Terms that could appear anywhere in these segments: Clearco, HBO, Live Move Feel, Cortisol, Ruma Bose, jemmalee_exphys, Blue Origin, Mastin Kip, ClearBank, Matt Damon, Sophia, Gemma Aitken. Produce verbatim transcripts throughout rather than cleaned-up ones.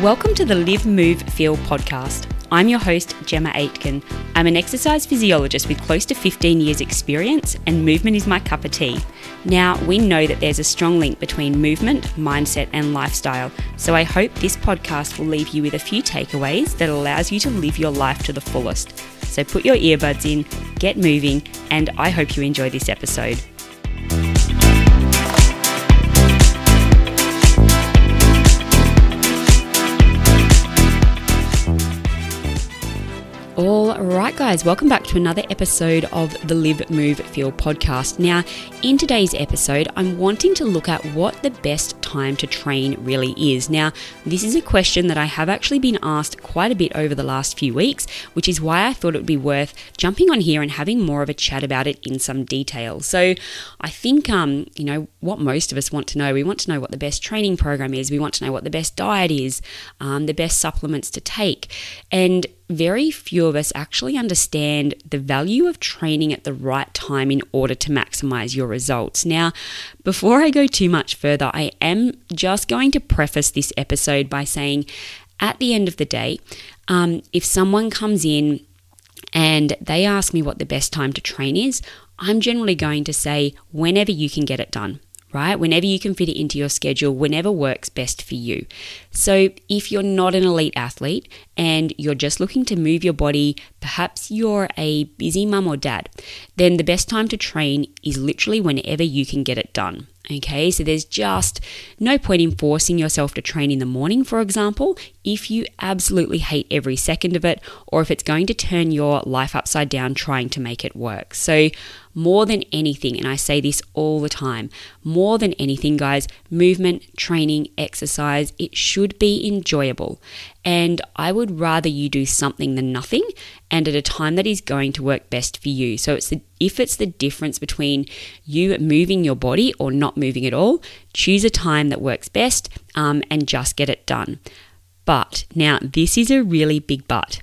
Welcome to the Live Move Feel podcast. I'm your host, Gemma Aitken. I'm an exercise physiologist with close to fifteen years experience, and movement is my cup of tea. Now, we know that there's a strong link between movement, mindset and lifestyle, so I hope this podcast will leave you with a few takeaways that allows you to live your life to the fullest. So put your earbuds in, get moving, and I hope you enjoy this episode. All right, guys, welcome back to another episode of the Live, Move, Feel podcast. Now, in today's episode, I'm wanting to look at what the best time to train really is. Now, this is a question that I have actually been asked quite a bit over the last few weeks, which is why I thought it would be worth jumping on here and having more of a chat about it in some detail. So I think, um, you know, what most of us want to know, we want to know what the best training program is. We want to know what the best diet is, um, the best supplements to take. And very few of us actually understand the value of training at the right time in order to maximize your results. Now, before I go too much further, I am just going to preface this episode by saying, at the end of the day, um, if someone comes in and they ask me what the best time to train is, I'm generally going to say whenever you can get it done. Right? Whenever you can fit it into your schedule, whenever works best for you. So if you're not an elite athlete and you're just looking to move your body, perhaps you're a busy mum or dad, then the best time to train is literally whenever you can get it done. Okay, so there's just no point in forcing yourself to train in the morning, for example, if you absolutely hate every second of it, or if it's going to turn your life upside down trying to make it work. So more than anything, and I say this all the time, more than anything, guys, movement, training, exercise, it should be enjoyable. And I would rather you do something than nothing, and at a time that is going to work best for you. So it's the, if it's the difference between you moving your body or not moving at all, choose a time that works best um, and just get it done. But now this is a really big but.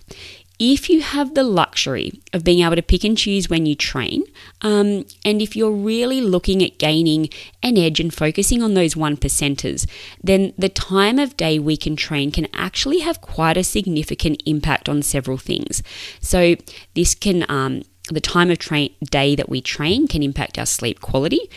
If you have the luxury of being able to pick and choose when you train, um, and if you're really looking at gaining an edge and focusing on those one percenters, then the time of day we can train can actually have quite a significant impact on several things. So this can, um, the time of train day that we train can impact our sleep quality.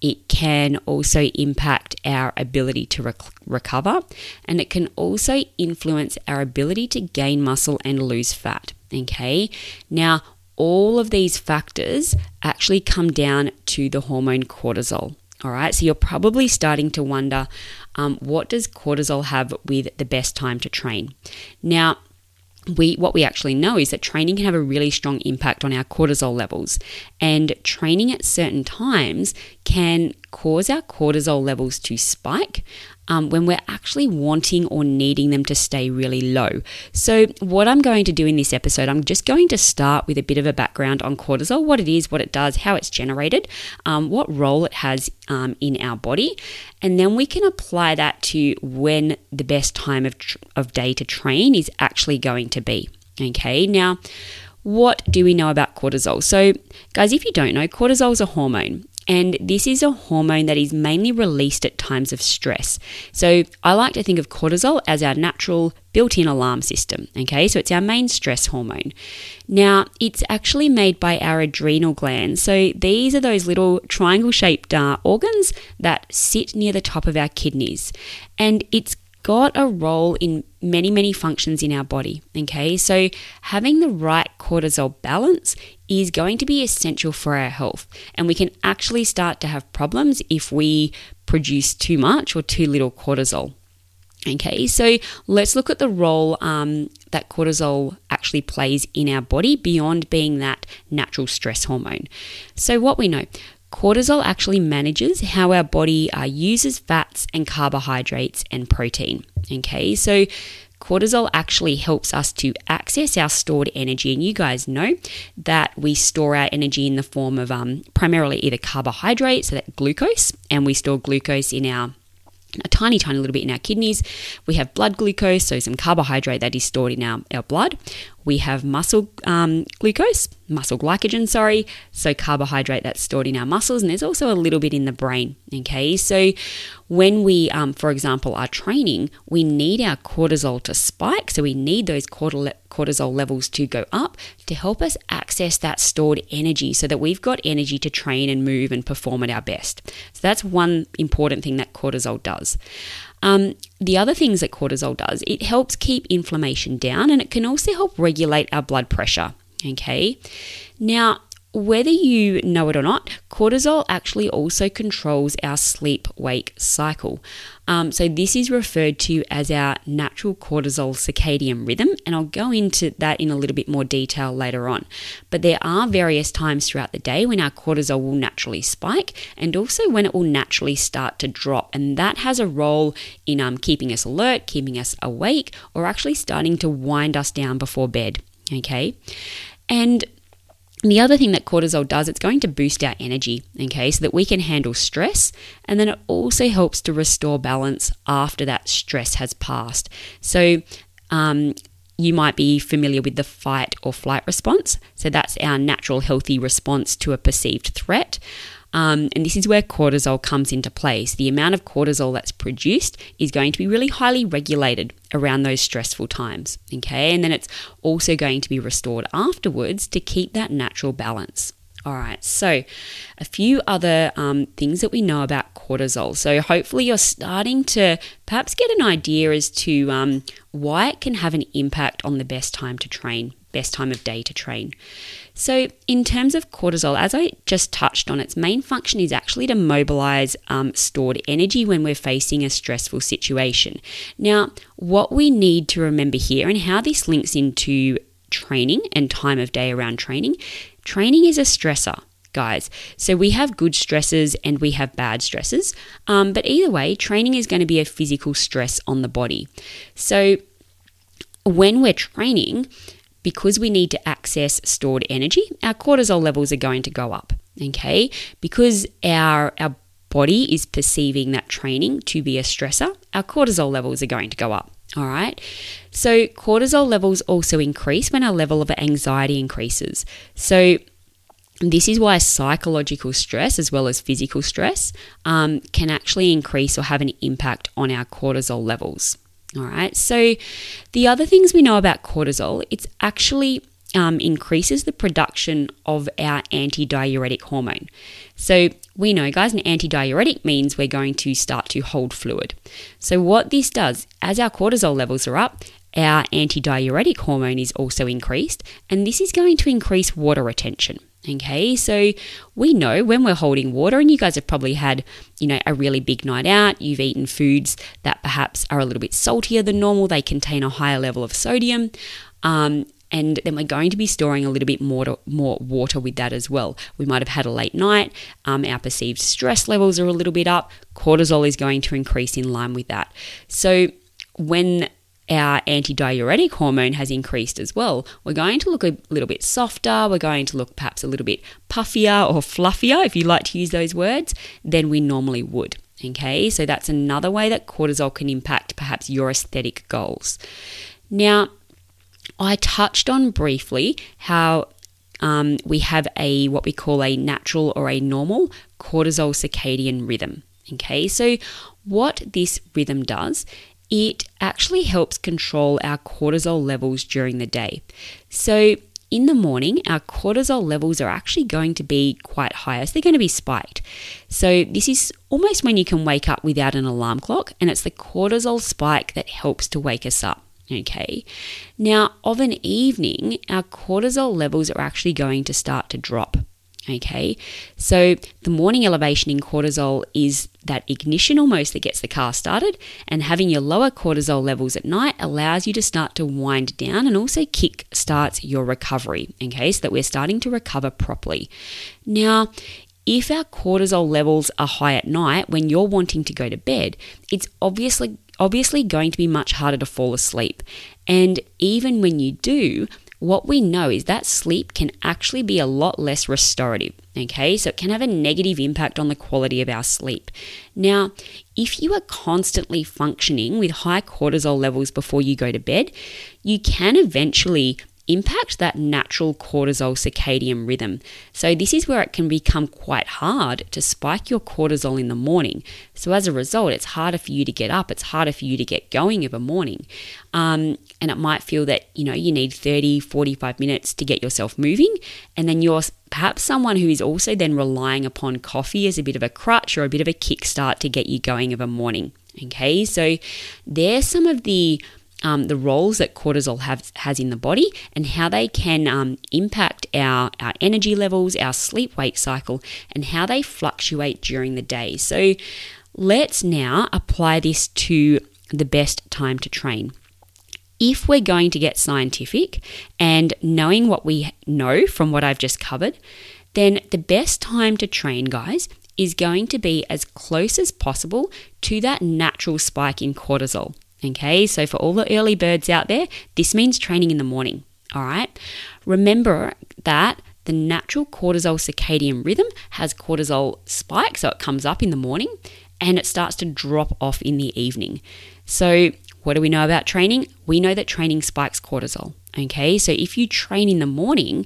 It can also impact our ability to rec- recover, and it can also influence our ability to gain muscle and lose fat, okay? Now, all of these factors actually come down to the hormone cortisol, all right? So you're probably starting to wonder, um, what does cortisol have with the best time to train? Now, We, what we actually know is that training can have a really strong impact on our cortisol levels, and training at certain times can cause our cortisol levels to spike um, when we're actually wanting or needing them to stay really low. So what I'm going to do in this episode, I'm just going to start with a bit of a background on cortisol, what it is, what it does, how it's generated, um, what role it has um, in our body, and then we can apply that to when the best time of, tr- of day to train is actually going to be. Okay, now what do we know about cortisol? So guys, if you don't know, cortisol is a hormone. And this is a hormone that is mainly released at times of stress. So I like to think of cortisol as our natural built-in alarm system, okay? So it's our main stress hormone. Now, it's actually made by our adrenal glands. So these are those little triangle-shaped uh, organs that sit near the top of our kidneys. And it's got a role in many, many functions in our body, okay? So having the right cortisol balance is going to be essential for our health, and we can actually start to have problems if we produce too much or too little cortisol. Okay, so let's look at the role um, that cortisol actually plays in our body beyond being that natural stress hormone. So what we know, cortisol actually manages how our body uh, uses fats and carbohydrates and protein. Okay, so cortisol actually helps us to access our stored energy, and you guys know that we store our energy in the form of um, primarily either carbohydrates, so that glucose, and we store glucose in our a tiny, tiny little bit in our kidneys. We have blood glucose, so some carbohydrate that is stored in our, our blood. we have muscle um, glucose, muscle glycogen, sorry, so carbohydrate that's stored in our muscles, and there's also a little bit in the brain, okay? So when we, um, for example, are training, we need our cortisol to spike, so we need those cortisol levels to go up to help us access that stored energy so that we've got energy to train and move and perform at our best. So that's one important thing that cortisol does. Um, the other things that cortisol does, it helps keep inflammation down, and it can also help regulate our blood pressure, okay? Now, whether you know it or not, cortisol actually also controls our sleep-wake cycle. Um, so this is referred to as our natural cortisol circadian rhythm, and I'll go into that in a little bit more detail later on. But there are various times throughout the day when our cortisol will naturally spike, and also when it will naturally start to drop, and that has a role in um, keeping us alert, keeping us awake, or actually starting to wind us down before bed, okay? And the other thing that cortisol does, it's going to boost our energy, okay, so that we can handle stress, and then it also helps to restore balance after that stress has passed. So um, you might be familiar with the fight or flight response. So that's our natural healthy response to a perceived threat. Um, and this is where cortisol comes into place. So the amount of cortisol that's produced is going to be really highly regulated around those stressful times, okay? And then it's also going to be restored afterwards to keep that natural balance. All right, so a few other um, things that we know about cortisol. So hopefully you're starting to perhaps get an idea as to um, why it can have an impact on the best time to train, best time of day to train. So in terms of cortisol, as I just touched on, its main function is actually to mobilize um, stored energy when we're facing a stressful situation. Now, what we need to remember here and how this links into training and time of day around training, training is a stressor, guys. So we have good stresses and we have bad stresses. Um, but either way, training is going to be a physical stress on the body. So when we're training, because we need to access stored energy, our cortisol levels are going to go up, okay? Because our our body is perceiving that training to be a stressor, our cortisol levels are going to go up, all right? So cortisol levels also increase when our level of anxiety increases. So this is why psychological stress as well as physical stress um, can actually increase or have an impact on our cortisol levels. All right, so the other things we know about cortisol, it's actually um, increases the production of our antidiuretic hormone. So we know, guys, an antidiuretic means we're going to start to hold fluid. So what this does, as our cortisol levels are up, our antidiuretic hormone is also increased, and this is going to increase water retention. Okay, so we know when we're holding water, and you guys have probably had, you know, a really big night out, you've eaten foods that perhaps are a little bit saltier than normal, they contain a higher level of sodium, um, and then we're going to be storing a little bit more, to, more water with that as well. We might have had a late night, um, our perceived stress levels are a little bit up, cortisol is going to increase in line with that. So when our antidiuretic hormone has increased as well, we're going to look a little bit softer, we're going to look perhaps a little bit puffier or fluffier, if you like to use those words, than we normally would, okay? So that's another way that cortisol can impact perhaps your aesthetic goals. Now, I touched on briefly how um, we have a what we call a natural or a normal cortisol circadian rhythm, okay? So what this rhythm does, it actually helps control our cortisol levels during the day. So in the morning, our cortisol levels are actually going to be quite high, so they're going to be spiked. So this is almost when you can wake up without an alarm clock, and it's the cortisol spike that helps to wake us up, okay? Now, of an evening, our cortisol levels are actually going to start to drop. Okay, so the morning elevation in cortisol is that ignition almost that gets the car started, and having your lower cortisol levels at night allows you to start to wind down and also kick starts your recovery, okay, so that we're starting to recover properly. Now, if our cortisol levels are high at night when you're wanting to go to bed, it's obviously obviously going to be much harder to fall asleep. And even when you do, what we know is that sleep can actually be a lot less restorative, okay? So it can have a negative impact on the quality of our sleep. Now, if you are constantly functioning with high cortisol levels before you go to bed, you can eventually impact that natural cortisol circadian rhythm. So this is where it can become quite hard to spike your cortisol in the morning. So as a result, it's harder for you to get up. It's harder for you to get going of a morning. Um, and it might feel that, you know, you need thirty, forty-five minutes to get yourself moving. And then you're perhaps someone who is also then relying upon coffee as a bit of a crutch or a bit of a kickstart to get you going of a morning. Okay, so there's some of the Um, the roles that cortisol have, has in the body and how they can um, impact our, our energy levels, our sleep-wake cycle, and how they fluctuate during the day. So let's now apply this to the best time to train. If we're going to get scientific and knowing what we know from what I've just covered, then the best time to train, guys, is going to be as close as possible to that natural spike in cortisol. Okay, so for all the early birds out there, this means training in the morning, all right? Remember that the natural cortisol circadian rhythm has cortisol spike, so it comes up in the morning and it starts to drop off in the evening. So what do we know about training? We know that training spikes cortisol, okay? So if you train in the morning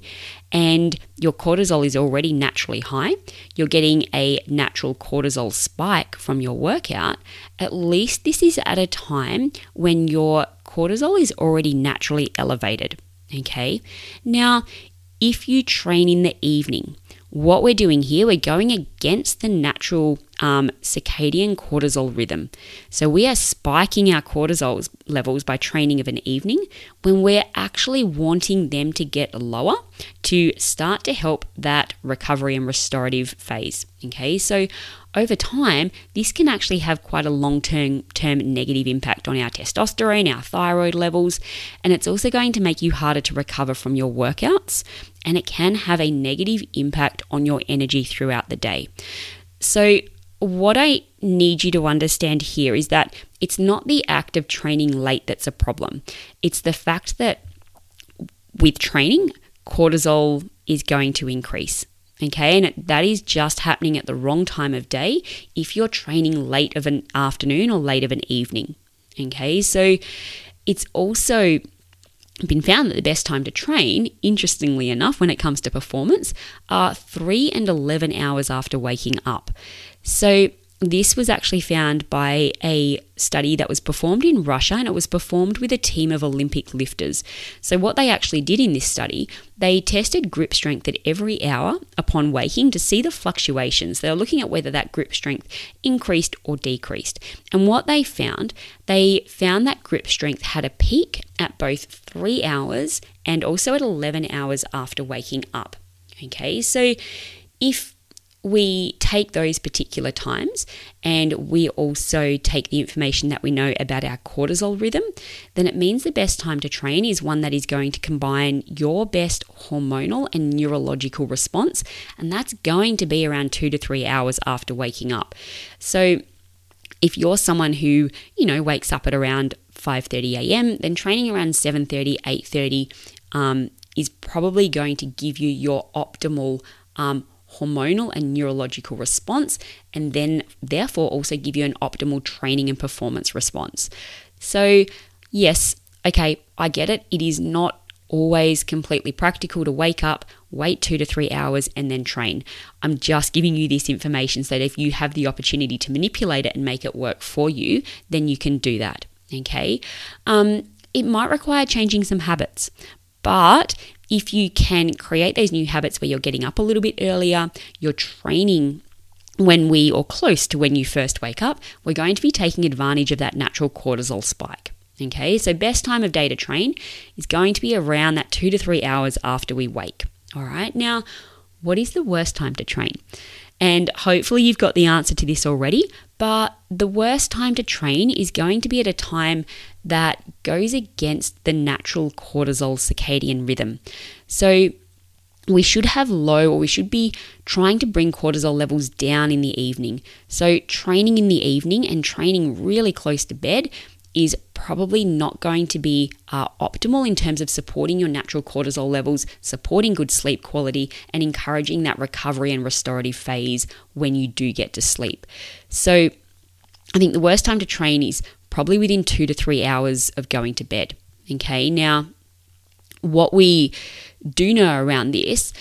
and your cortisol is already naturally high, you're getting a natural cortisol spike from your workout. At least this is at a time when your cortisol is already naturally elevated, okay? Now, if you train in the evening, what we're doing here, we're going against the natural um, circadian cortisol rhythm. So we are spiking our cortisol levels by training of an evening when we're actually wanting them to get lower to start to help that recovery and restorative phase. Okay, so over time, this can actually have quite a long-term term negative impact on our testosterone, our thyroid levels, and it's also going to make you harder to recover from your workouts, and it can have a negative impact on your energy throughout the day. So what I need you to understand here is that it's not the act of training late that's a problem. It's the fact that with training, cortisol is going to increase. Okay, and that is just happening at the wrong time of day if you're training late of an afternoon or late of an evening. Okay, so it's also been found that the best time to train, interestingly enough, when it comes to performance, are three and eleven hours after waking up. So this was actually found by a study that was performed in Russia, and it was performed with a team of Olympic lifters. So what they actually did in this study, they tested grip strength at every hour upon waking to see the fluctuations. They were looking at whether that grip strength increased or decreased. And what they found, they found that grip strength had a peak at both three hours and also at eleven hours after waking up. Okay, so if we take those particular times and we also take the information that we know about our cortisol rhythm, then it means the best time to train is one that is going to combine your best hormonal and neurological response, and that's going to be around two to three hours after waking up. So if you're someone who, you know, wakes up at around five thirty a.m., then training around seven thirty, eight thirty um, is probably going to give you your optimal um hormonal and neurological response, and then therefore also give you an optimal training and performance response. So yes, okay, I get it. It is not always completely practical to wake up, wait two to three hours and then train. I'm just giving you this information so that if you have the opportunity to manipulate it and make it work for you, then you can do that, okay? Um, it might require changing some habits, but if you can create those new habits where you're getting up a little bit earlier, you're training when we or close to when you first wake up, we're going to be taking advantage of that natural cortisol spike. Okay, so best time of day to train is going to be around that two to three hours after we wake. All right, now what is the worst time to train? And hopefully you've got the answer to this already, but the worst time to train is going to be at a time that goes against the natural cortisol circadian rhythm. So we should have low, or we should be trying to bring cortisol levels down in the evening. So training in the evening and training really close to bed is probably not going to be uh, optimal in terms of supporting your natural cortisol levels, supporting good sleep quality, and encouraging that recovery and restorative phase when you do get to sleep. So I think the worst time to train is probably within two to three hours of going to bed. Okay, now what we do know around this,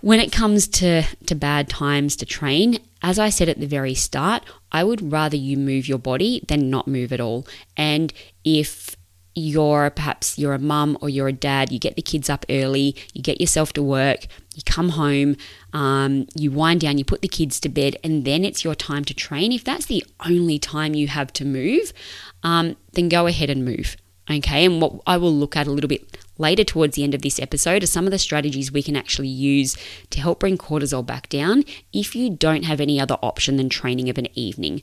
when it comes to, to bad times to train, as I said at the very start, I would rather you move your body than not move at all. And if you're perhaps you're a mum or you're a dad, you get the kids up early, you get yourself to work, you come home, um, you wind down, you put the kids to bed, and then it's your time to train. If that's the only time you have to move, um, then go ahead and move. Okay, and what I will look at a little bit later towards the end of this episode are some of the strategies we can actually use to help bring cortisol back down if you don't have any other option than training of an evening.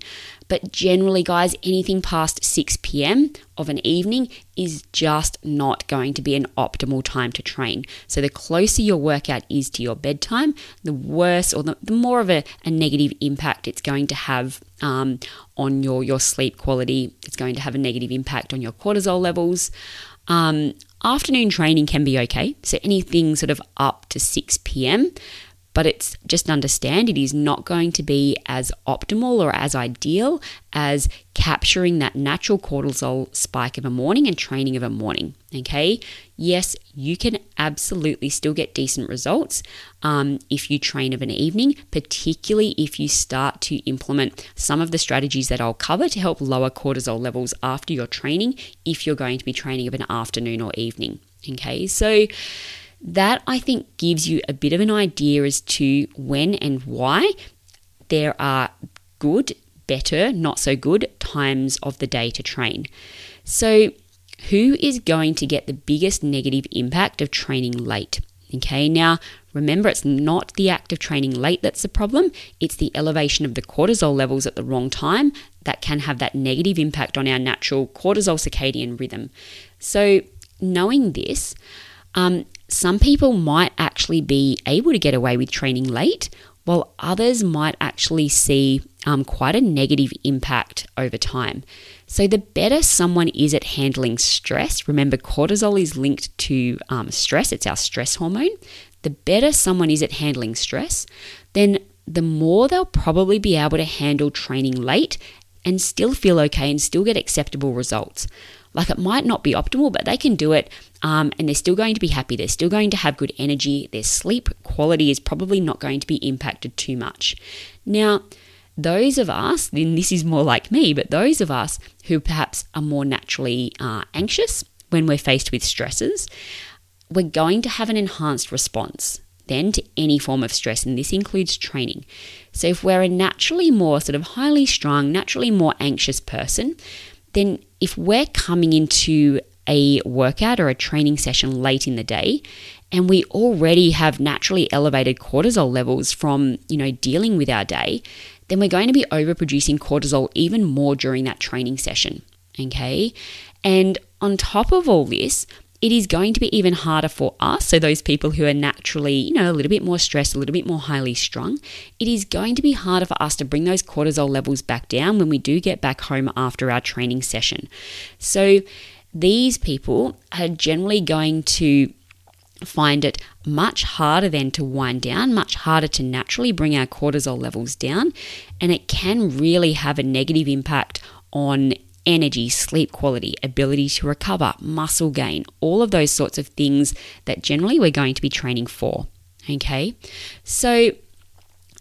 But generally, guys, anything past six p.m. of an evening is just not going to be an optimal time to train. So the closer your workout is to your bedtime, the worse or the, the more of a, a negative impact it's going to have um, on your, your sleep quality. It's going to have a negative impact on your cortisol levels. Um, afternoon training can be okay. So anything sort of up to six p.m., but it's just understand it is not going to be as optimal or as ideal as capturing that natural cortisol spike of a morning and training of a morning, okay? Yes, you can absolutely still get decent results um, if you train of an evening, particularly if you start to implement some of the strategies that I'll cover to help lower cortisol levels after your training if you're going to be training of an afternoon or evening, okay? So that, I think, gives you a bit of an idea as to when and why there are good, better, not so good times of the day to train. So who is going to get the biggest negative impact of training late? Okay, now remember, it's not the act of training late that's the problem. It's the elevation of the cortisol levels at the wrong time that can have that negative impact on our natural cortisol circadian rhythm. So knowing this, um, some people might actually be able to get away with training late, while others might actually see um, quite a negative impact over time. So the better someone is at handling stress, remember cortisol is linked to um, stress, it's our stress hormone. The better someone is at handling stress, then the more they'll probably be able to handle training late and still feel okay and still get acceptable results. Like, it might not be optimal, but they can do it um, and they're still going to be happy. They're still going to have good energy. Their sleep quality is probably not going to be impacted too much. Now, those of us, and this is more like me, but those of us who perhaps are more naturally uh, anxious when we're faced with stresses, we're going to have an enhanced response then to any form of stress, and this includes training. So if we're a naturally more sort of highly strung, naturally more anxious person, then if we're coming into a workout or a training session late in the day and we already have naturally elevated cortisol levels from, you know, dealing with our day, then we're going to be overproducing cortisol even more during that training session, okay? And on top of all this, it is going to be even harder for us, so those people who are naturally, you know, a little bit more stressed, a little bit more highly strung, it is going to be harder for us to bring those cortisol levels back down when we do get back home after our training session. So these people are generally going to find it much harder then to wind down, much harder to naturally bring our cortisol levels down, and it can really have a negative impact on energy, sleep quality, ability to recover, muscle gain, all of those sorts of things that generally we're going to be training for, okay? So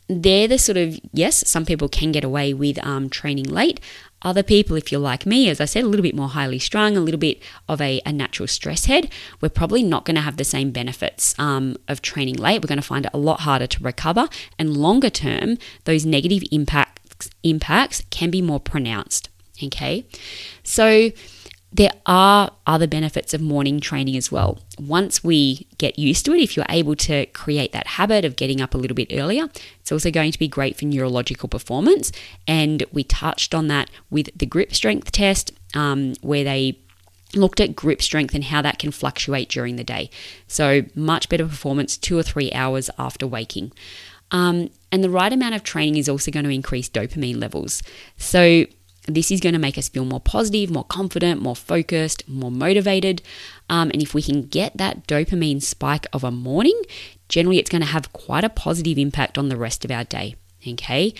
they're the sort of, yes, some people can get away with um, training late. Other people, if you're like me, as I said, a little bit more highly strung, a little bit of a, a natural stress head, we're probably not going to have the same benefits um, of training late. We're going to find it a lot harder to recover, and longer term, those negative impacts, impacts can be more pronounced. Okay, so there are other benefits of morning training as well. Once we get used to it, if you're able to create that habit of getting up a little bit earlier, it's also going to be great for neurological performance. And we touched on that with the grip strength test, um, where they looked at grip strength and how that can fluctuate during the day. So much better performance two or three hours after waking. Um, and the right amount of training is also going to increase dopamine levels. So this is going to make us feel more positive, more confident, more focused, more motivated. Um, and if we can get that dopamine spike of a morning, generally it's going to have quite a positive impact on the rest of our day, okay?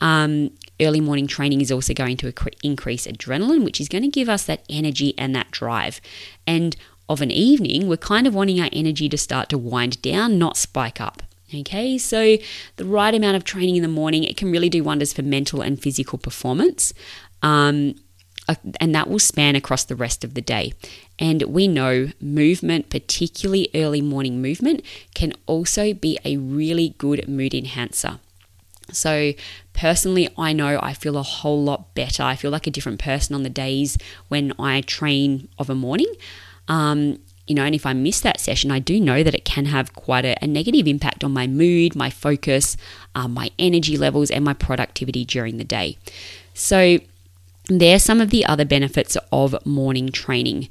Um, early morning training is also going to increase adrenaline, which is going to give us that energy and that drive. And of an evening, we're kind of wanting our energy to start to wind down, not spike up. Okay, so the right amount of training in the morning, it can really do wonders for mental and physical performance, um, and that will span across the rest of the day. And we know movement, particularly early morning movement, can also be a really good mood enhancer. So personally, I know I feel a whole lot better. I feel like a different person on the days when I train of a morning. Um, you know, and if I miss that session, I do know that it can have quite a, a negative impact on my mood, my focus, um, my energy levels, and my productivity during the day. So there's some of the other benefits of morning training.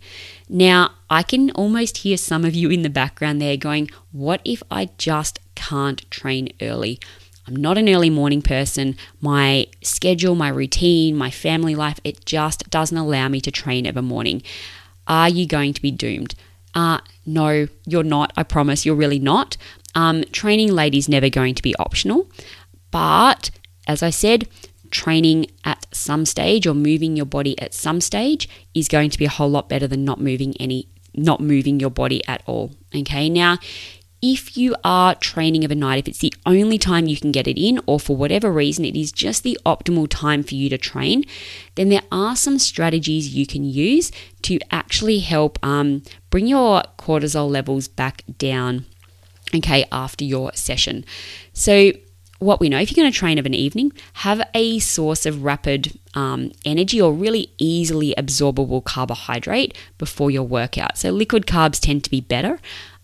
Now, I can almost hear some of you in the background there going, what if I just can't train early? I'm not an early morning person. My schedule, my routine, my family life, it just doesn't allow me to train every morning. Are you going to be doomed? Uh, no, you're not. I promise you're really not. Um, training, ladies, never going to be optional. But as I said, training at some stage or moving your body at some stage is going to be a whole lot better than not moving any, not moving your body at all. Okay, now, if you are training of a night, if it's the only time you can get it in, or for whatever reason, it is just the optimal time for you to train, then there are some strategies you can use to actually help um, bring your cortisol levels back down, okay, after your session. So what we know, if you're going to train of an evening, have a source of rapid um, energy or really easily absorbable carbohydrate before your workout. So liquid carbs tend to be better.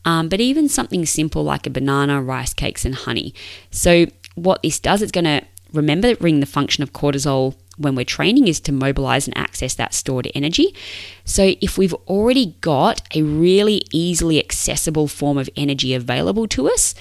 Um, but even something simple like a banana, rice cakes, and honey. So what this does, it's going to, remember, ring the function of cortisol when we're training is to mobilize and access that stored energy. So if we've already got a really easily accessible form of energy available to us,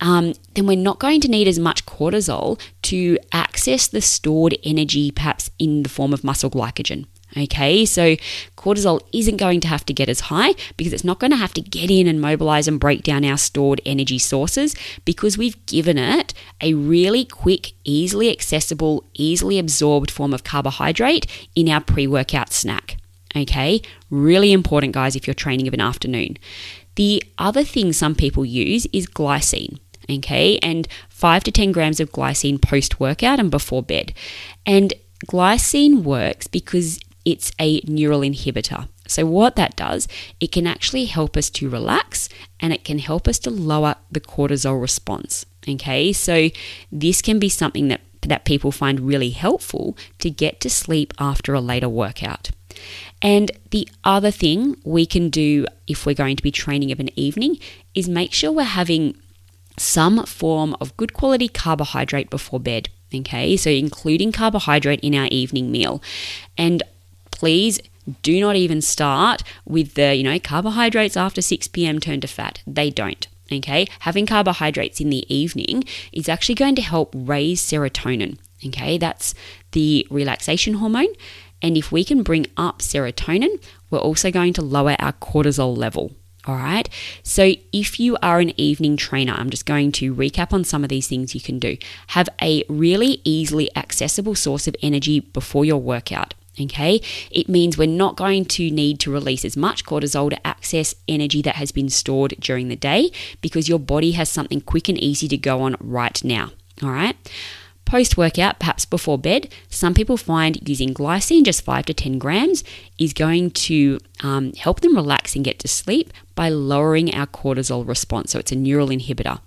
um, then we're not going to need as much cortisol to access the stored energy, perhaps in the form of muscle glycogen. Okay, so cortisol isn't going to have to get as high because it's not going to have to get in and mobilize and break down our stored energy sources because we've given it a really quick, easily accessible, easily absorbed form of carbohydrate in our pre-workout snack. Okay, really important, guys, if you're training of an afternoon. The other thing some people use is glycine. Okay, and five to ten grams of glycine post-workout and before bed. And glycine works because it's a neural inhibitor. So what that does, it can actually help us to relax and it can help us to lower the cortisol response. Okay, so this can be something that, that people find really helpful to get to sleep after a later workout. And the other thing we can do if we're going to be training of an evening is make sure we're having some form of good quality carbohydrate before bed. Okay, so including carbohydrate in our evening meal. And please do not even start with the, you know, carbohydrates after six p.m. turn to fat. They don't, okay? Having carbohydrates in the evening is actually going to help raise serotonin, okay? That's the relaxation hormone. And if we can bring up serotonin, we're also going to lower our cortisol level, all right? So if you are an evening trainer, I'm just going to recap on some of these things you can do. Have a really easily accessible source of energy before your workout. Okay, it means we're not going to need to release as much cortisol to access energy that has been stored during the day because your body has something quick and easy to go on right now. All right, post-workout, perhaps before bed, some people find using glycine, just five to ten grams, is going to um, help them relax and get to sleep by lowering our cortisol response. So it's a neural inhibitor.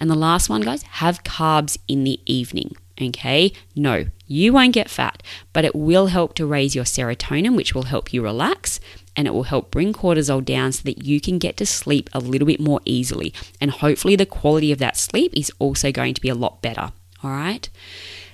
And the last one, guys, have carbs in the evening. Okay, no, you won't get fat, but it will help to raise your serotonin, which will help you relax, and it will help bring cortisol down so that you can get to sleep a little bit more easily. And hopefully the quality of that sleep is also going to be a lot better. All right.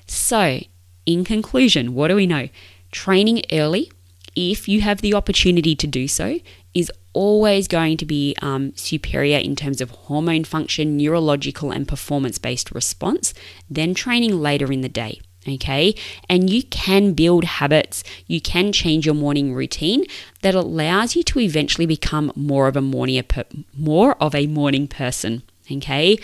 So in conclusion, what do we know? Training early, if you have the opportunity to do so, is always going to be um, superior in terms of hormone function, neurological and performance-based response than training later in the day, okay? And you can build habits, you can change your morning routine that allows you to eventually become more of a morning, more of a morning person, Okay,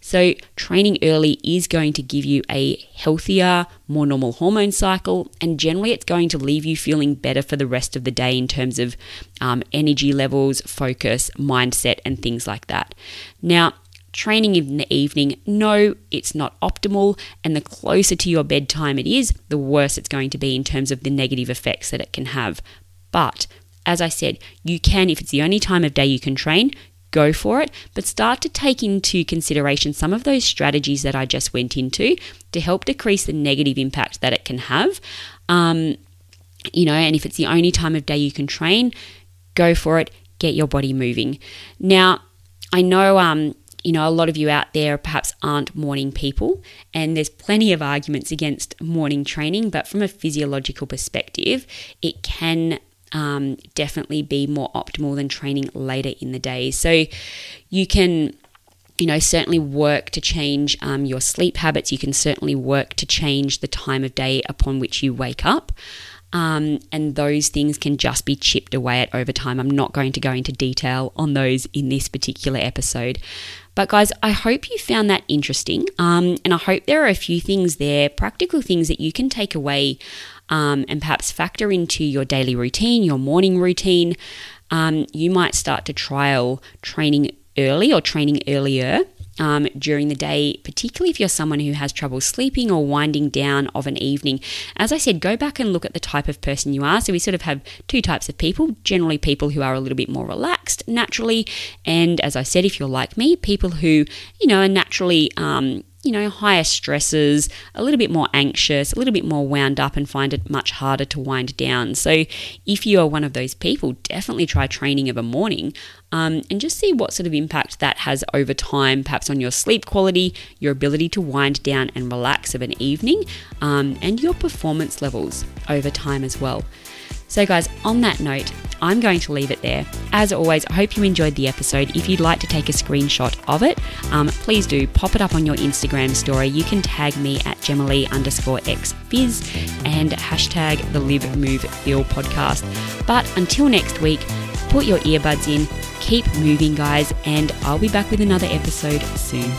so training early is going to give you a healthier, more normal hormone cycle, and generally it's going to leave you feeling better for the rest of the day in terms of um, energy levels, focus, mindset, and things like that. Now, training in the evening, no, it's not optimal, and the closer to your bedtime it is, the worse it's going to be in terms of the negative effects that it can have. But as I said, you can, if it's the only time of day you can train, go for it, but start to take into consideration some of those strategies that I just went into to help decrease the negative impact that it can have. Um, you know, and if it's the only time of day you can train, go for it, get your body moving. Now, I know, um, you know, a lot of you out there perhaps aren't morning people, and there's plenty of arguments against morning training, but from a physiological perspective, it can Um, definitely be more optimal than training later in the day. So you can, you know, certainly work to change um, your sleep habits. You can certainly work to change the time of day upon which you wake up. Um, and those things can just be chipped away at over time. I'm not going to go into detail on those in this particular episode. But guys, I hope you found that interesting. Um, and I hope there are a few things there, practical things that you can take away Um, and perhaps factor into your daily routine, your morning routine. Um, you might start to trial training early or training earlier um, during the day, particularly if you're someone who has trouble sleeping or winding down of an evening. As I said, go back and look at the type of person you are. So we sort of have two types of people, generally people who are a little bit more relaxed naturally. And as I said, if you're like me, people who, you know, are naturally um you know, higher stresses, a little bit more anxious, a little bit more wound up, and find it much harder to wind down. So if you are one of those people, definitely try training of a morning um, and just see what sort of impact that has over time, perhaps on your sleep quality, your ability to wind down and relax of an evening, um, and your performance levels over time as well. So guys, on that note, I'm going to leave it there. As always, I hope you enjoyed the episode. If you'd like to take a screenshot of it, um, please do pop it up on your Instagram story. You can tag me at jemmalee underscore exphys and hashtag the Live Move Feel podcast. But until next week, put your earbuds in, keep moving guys, and I'll be back with another episode soon.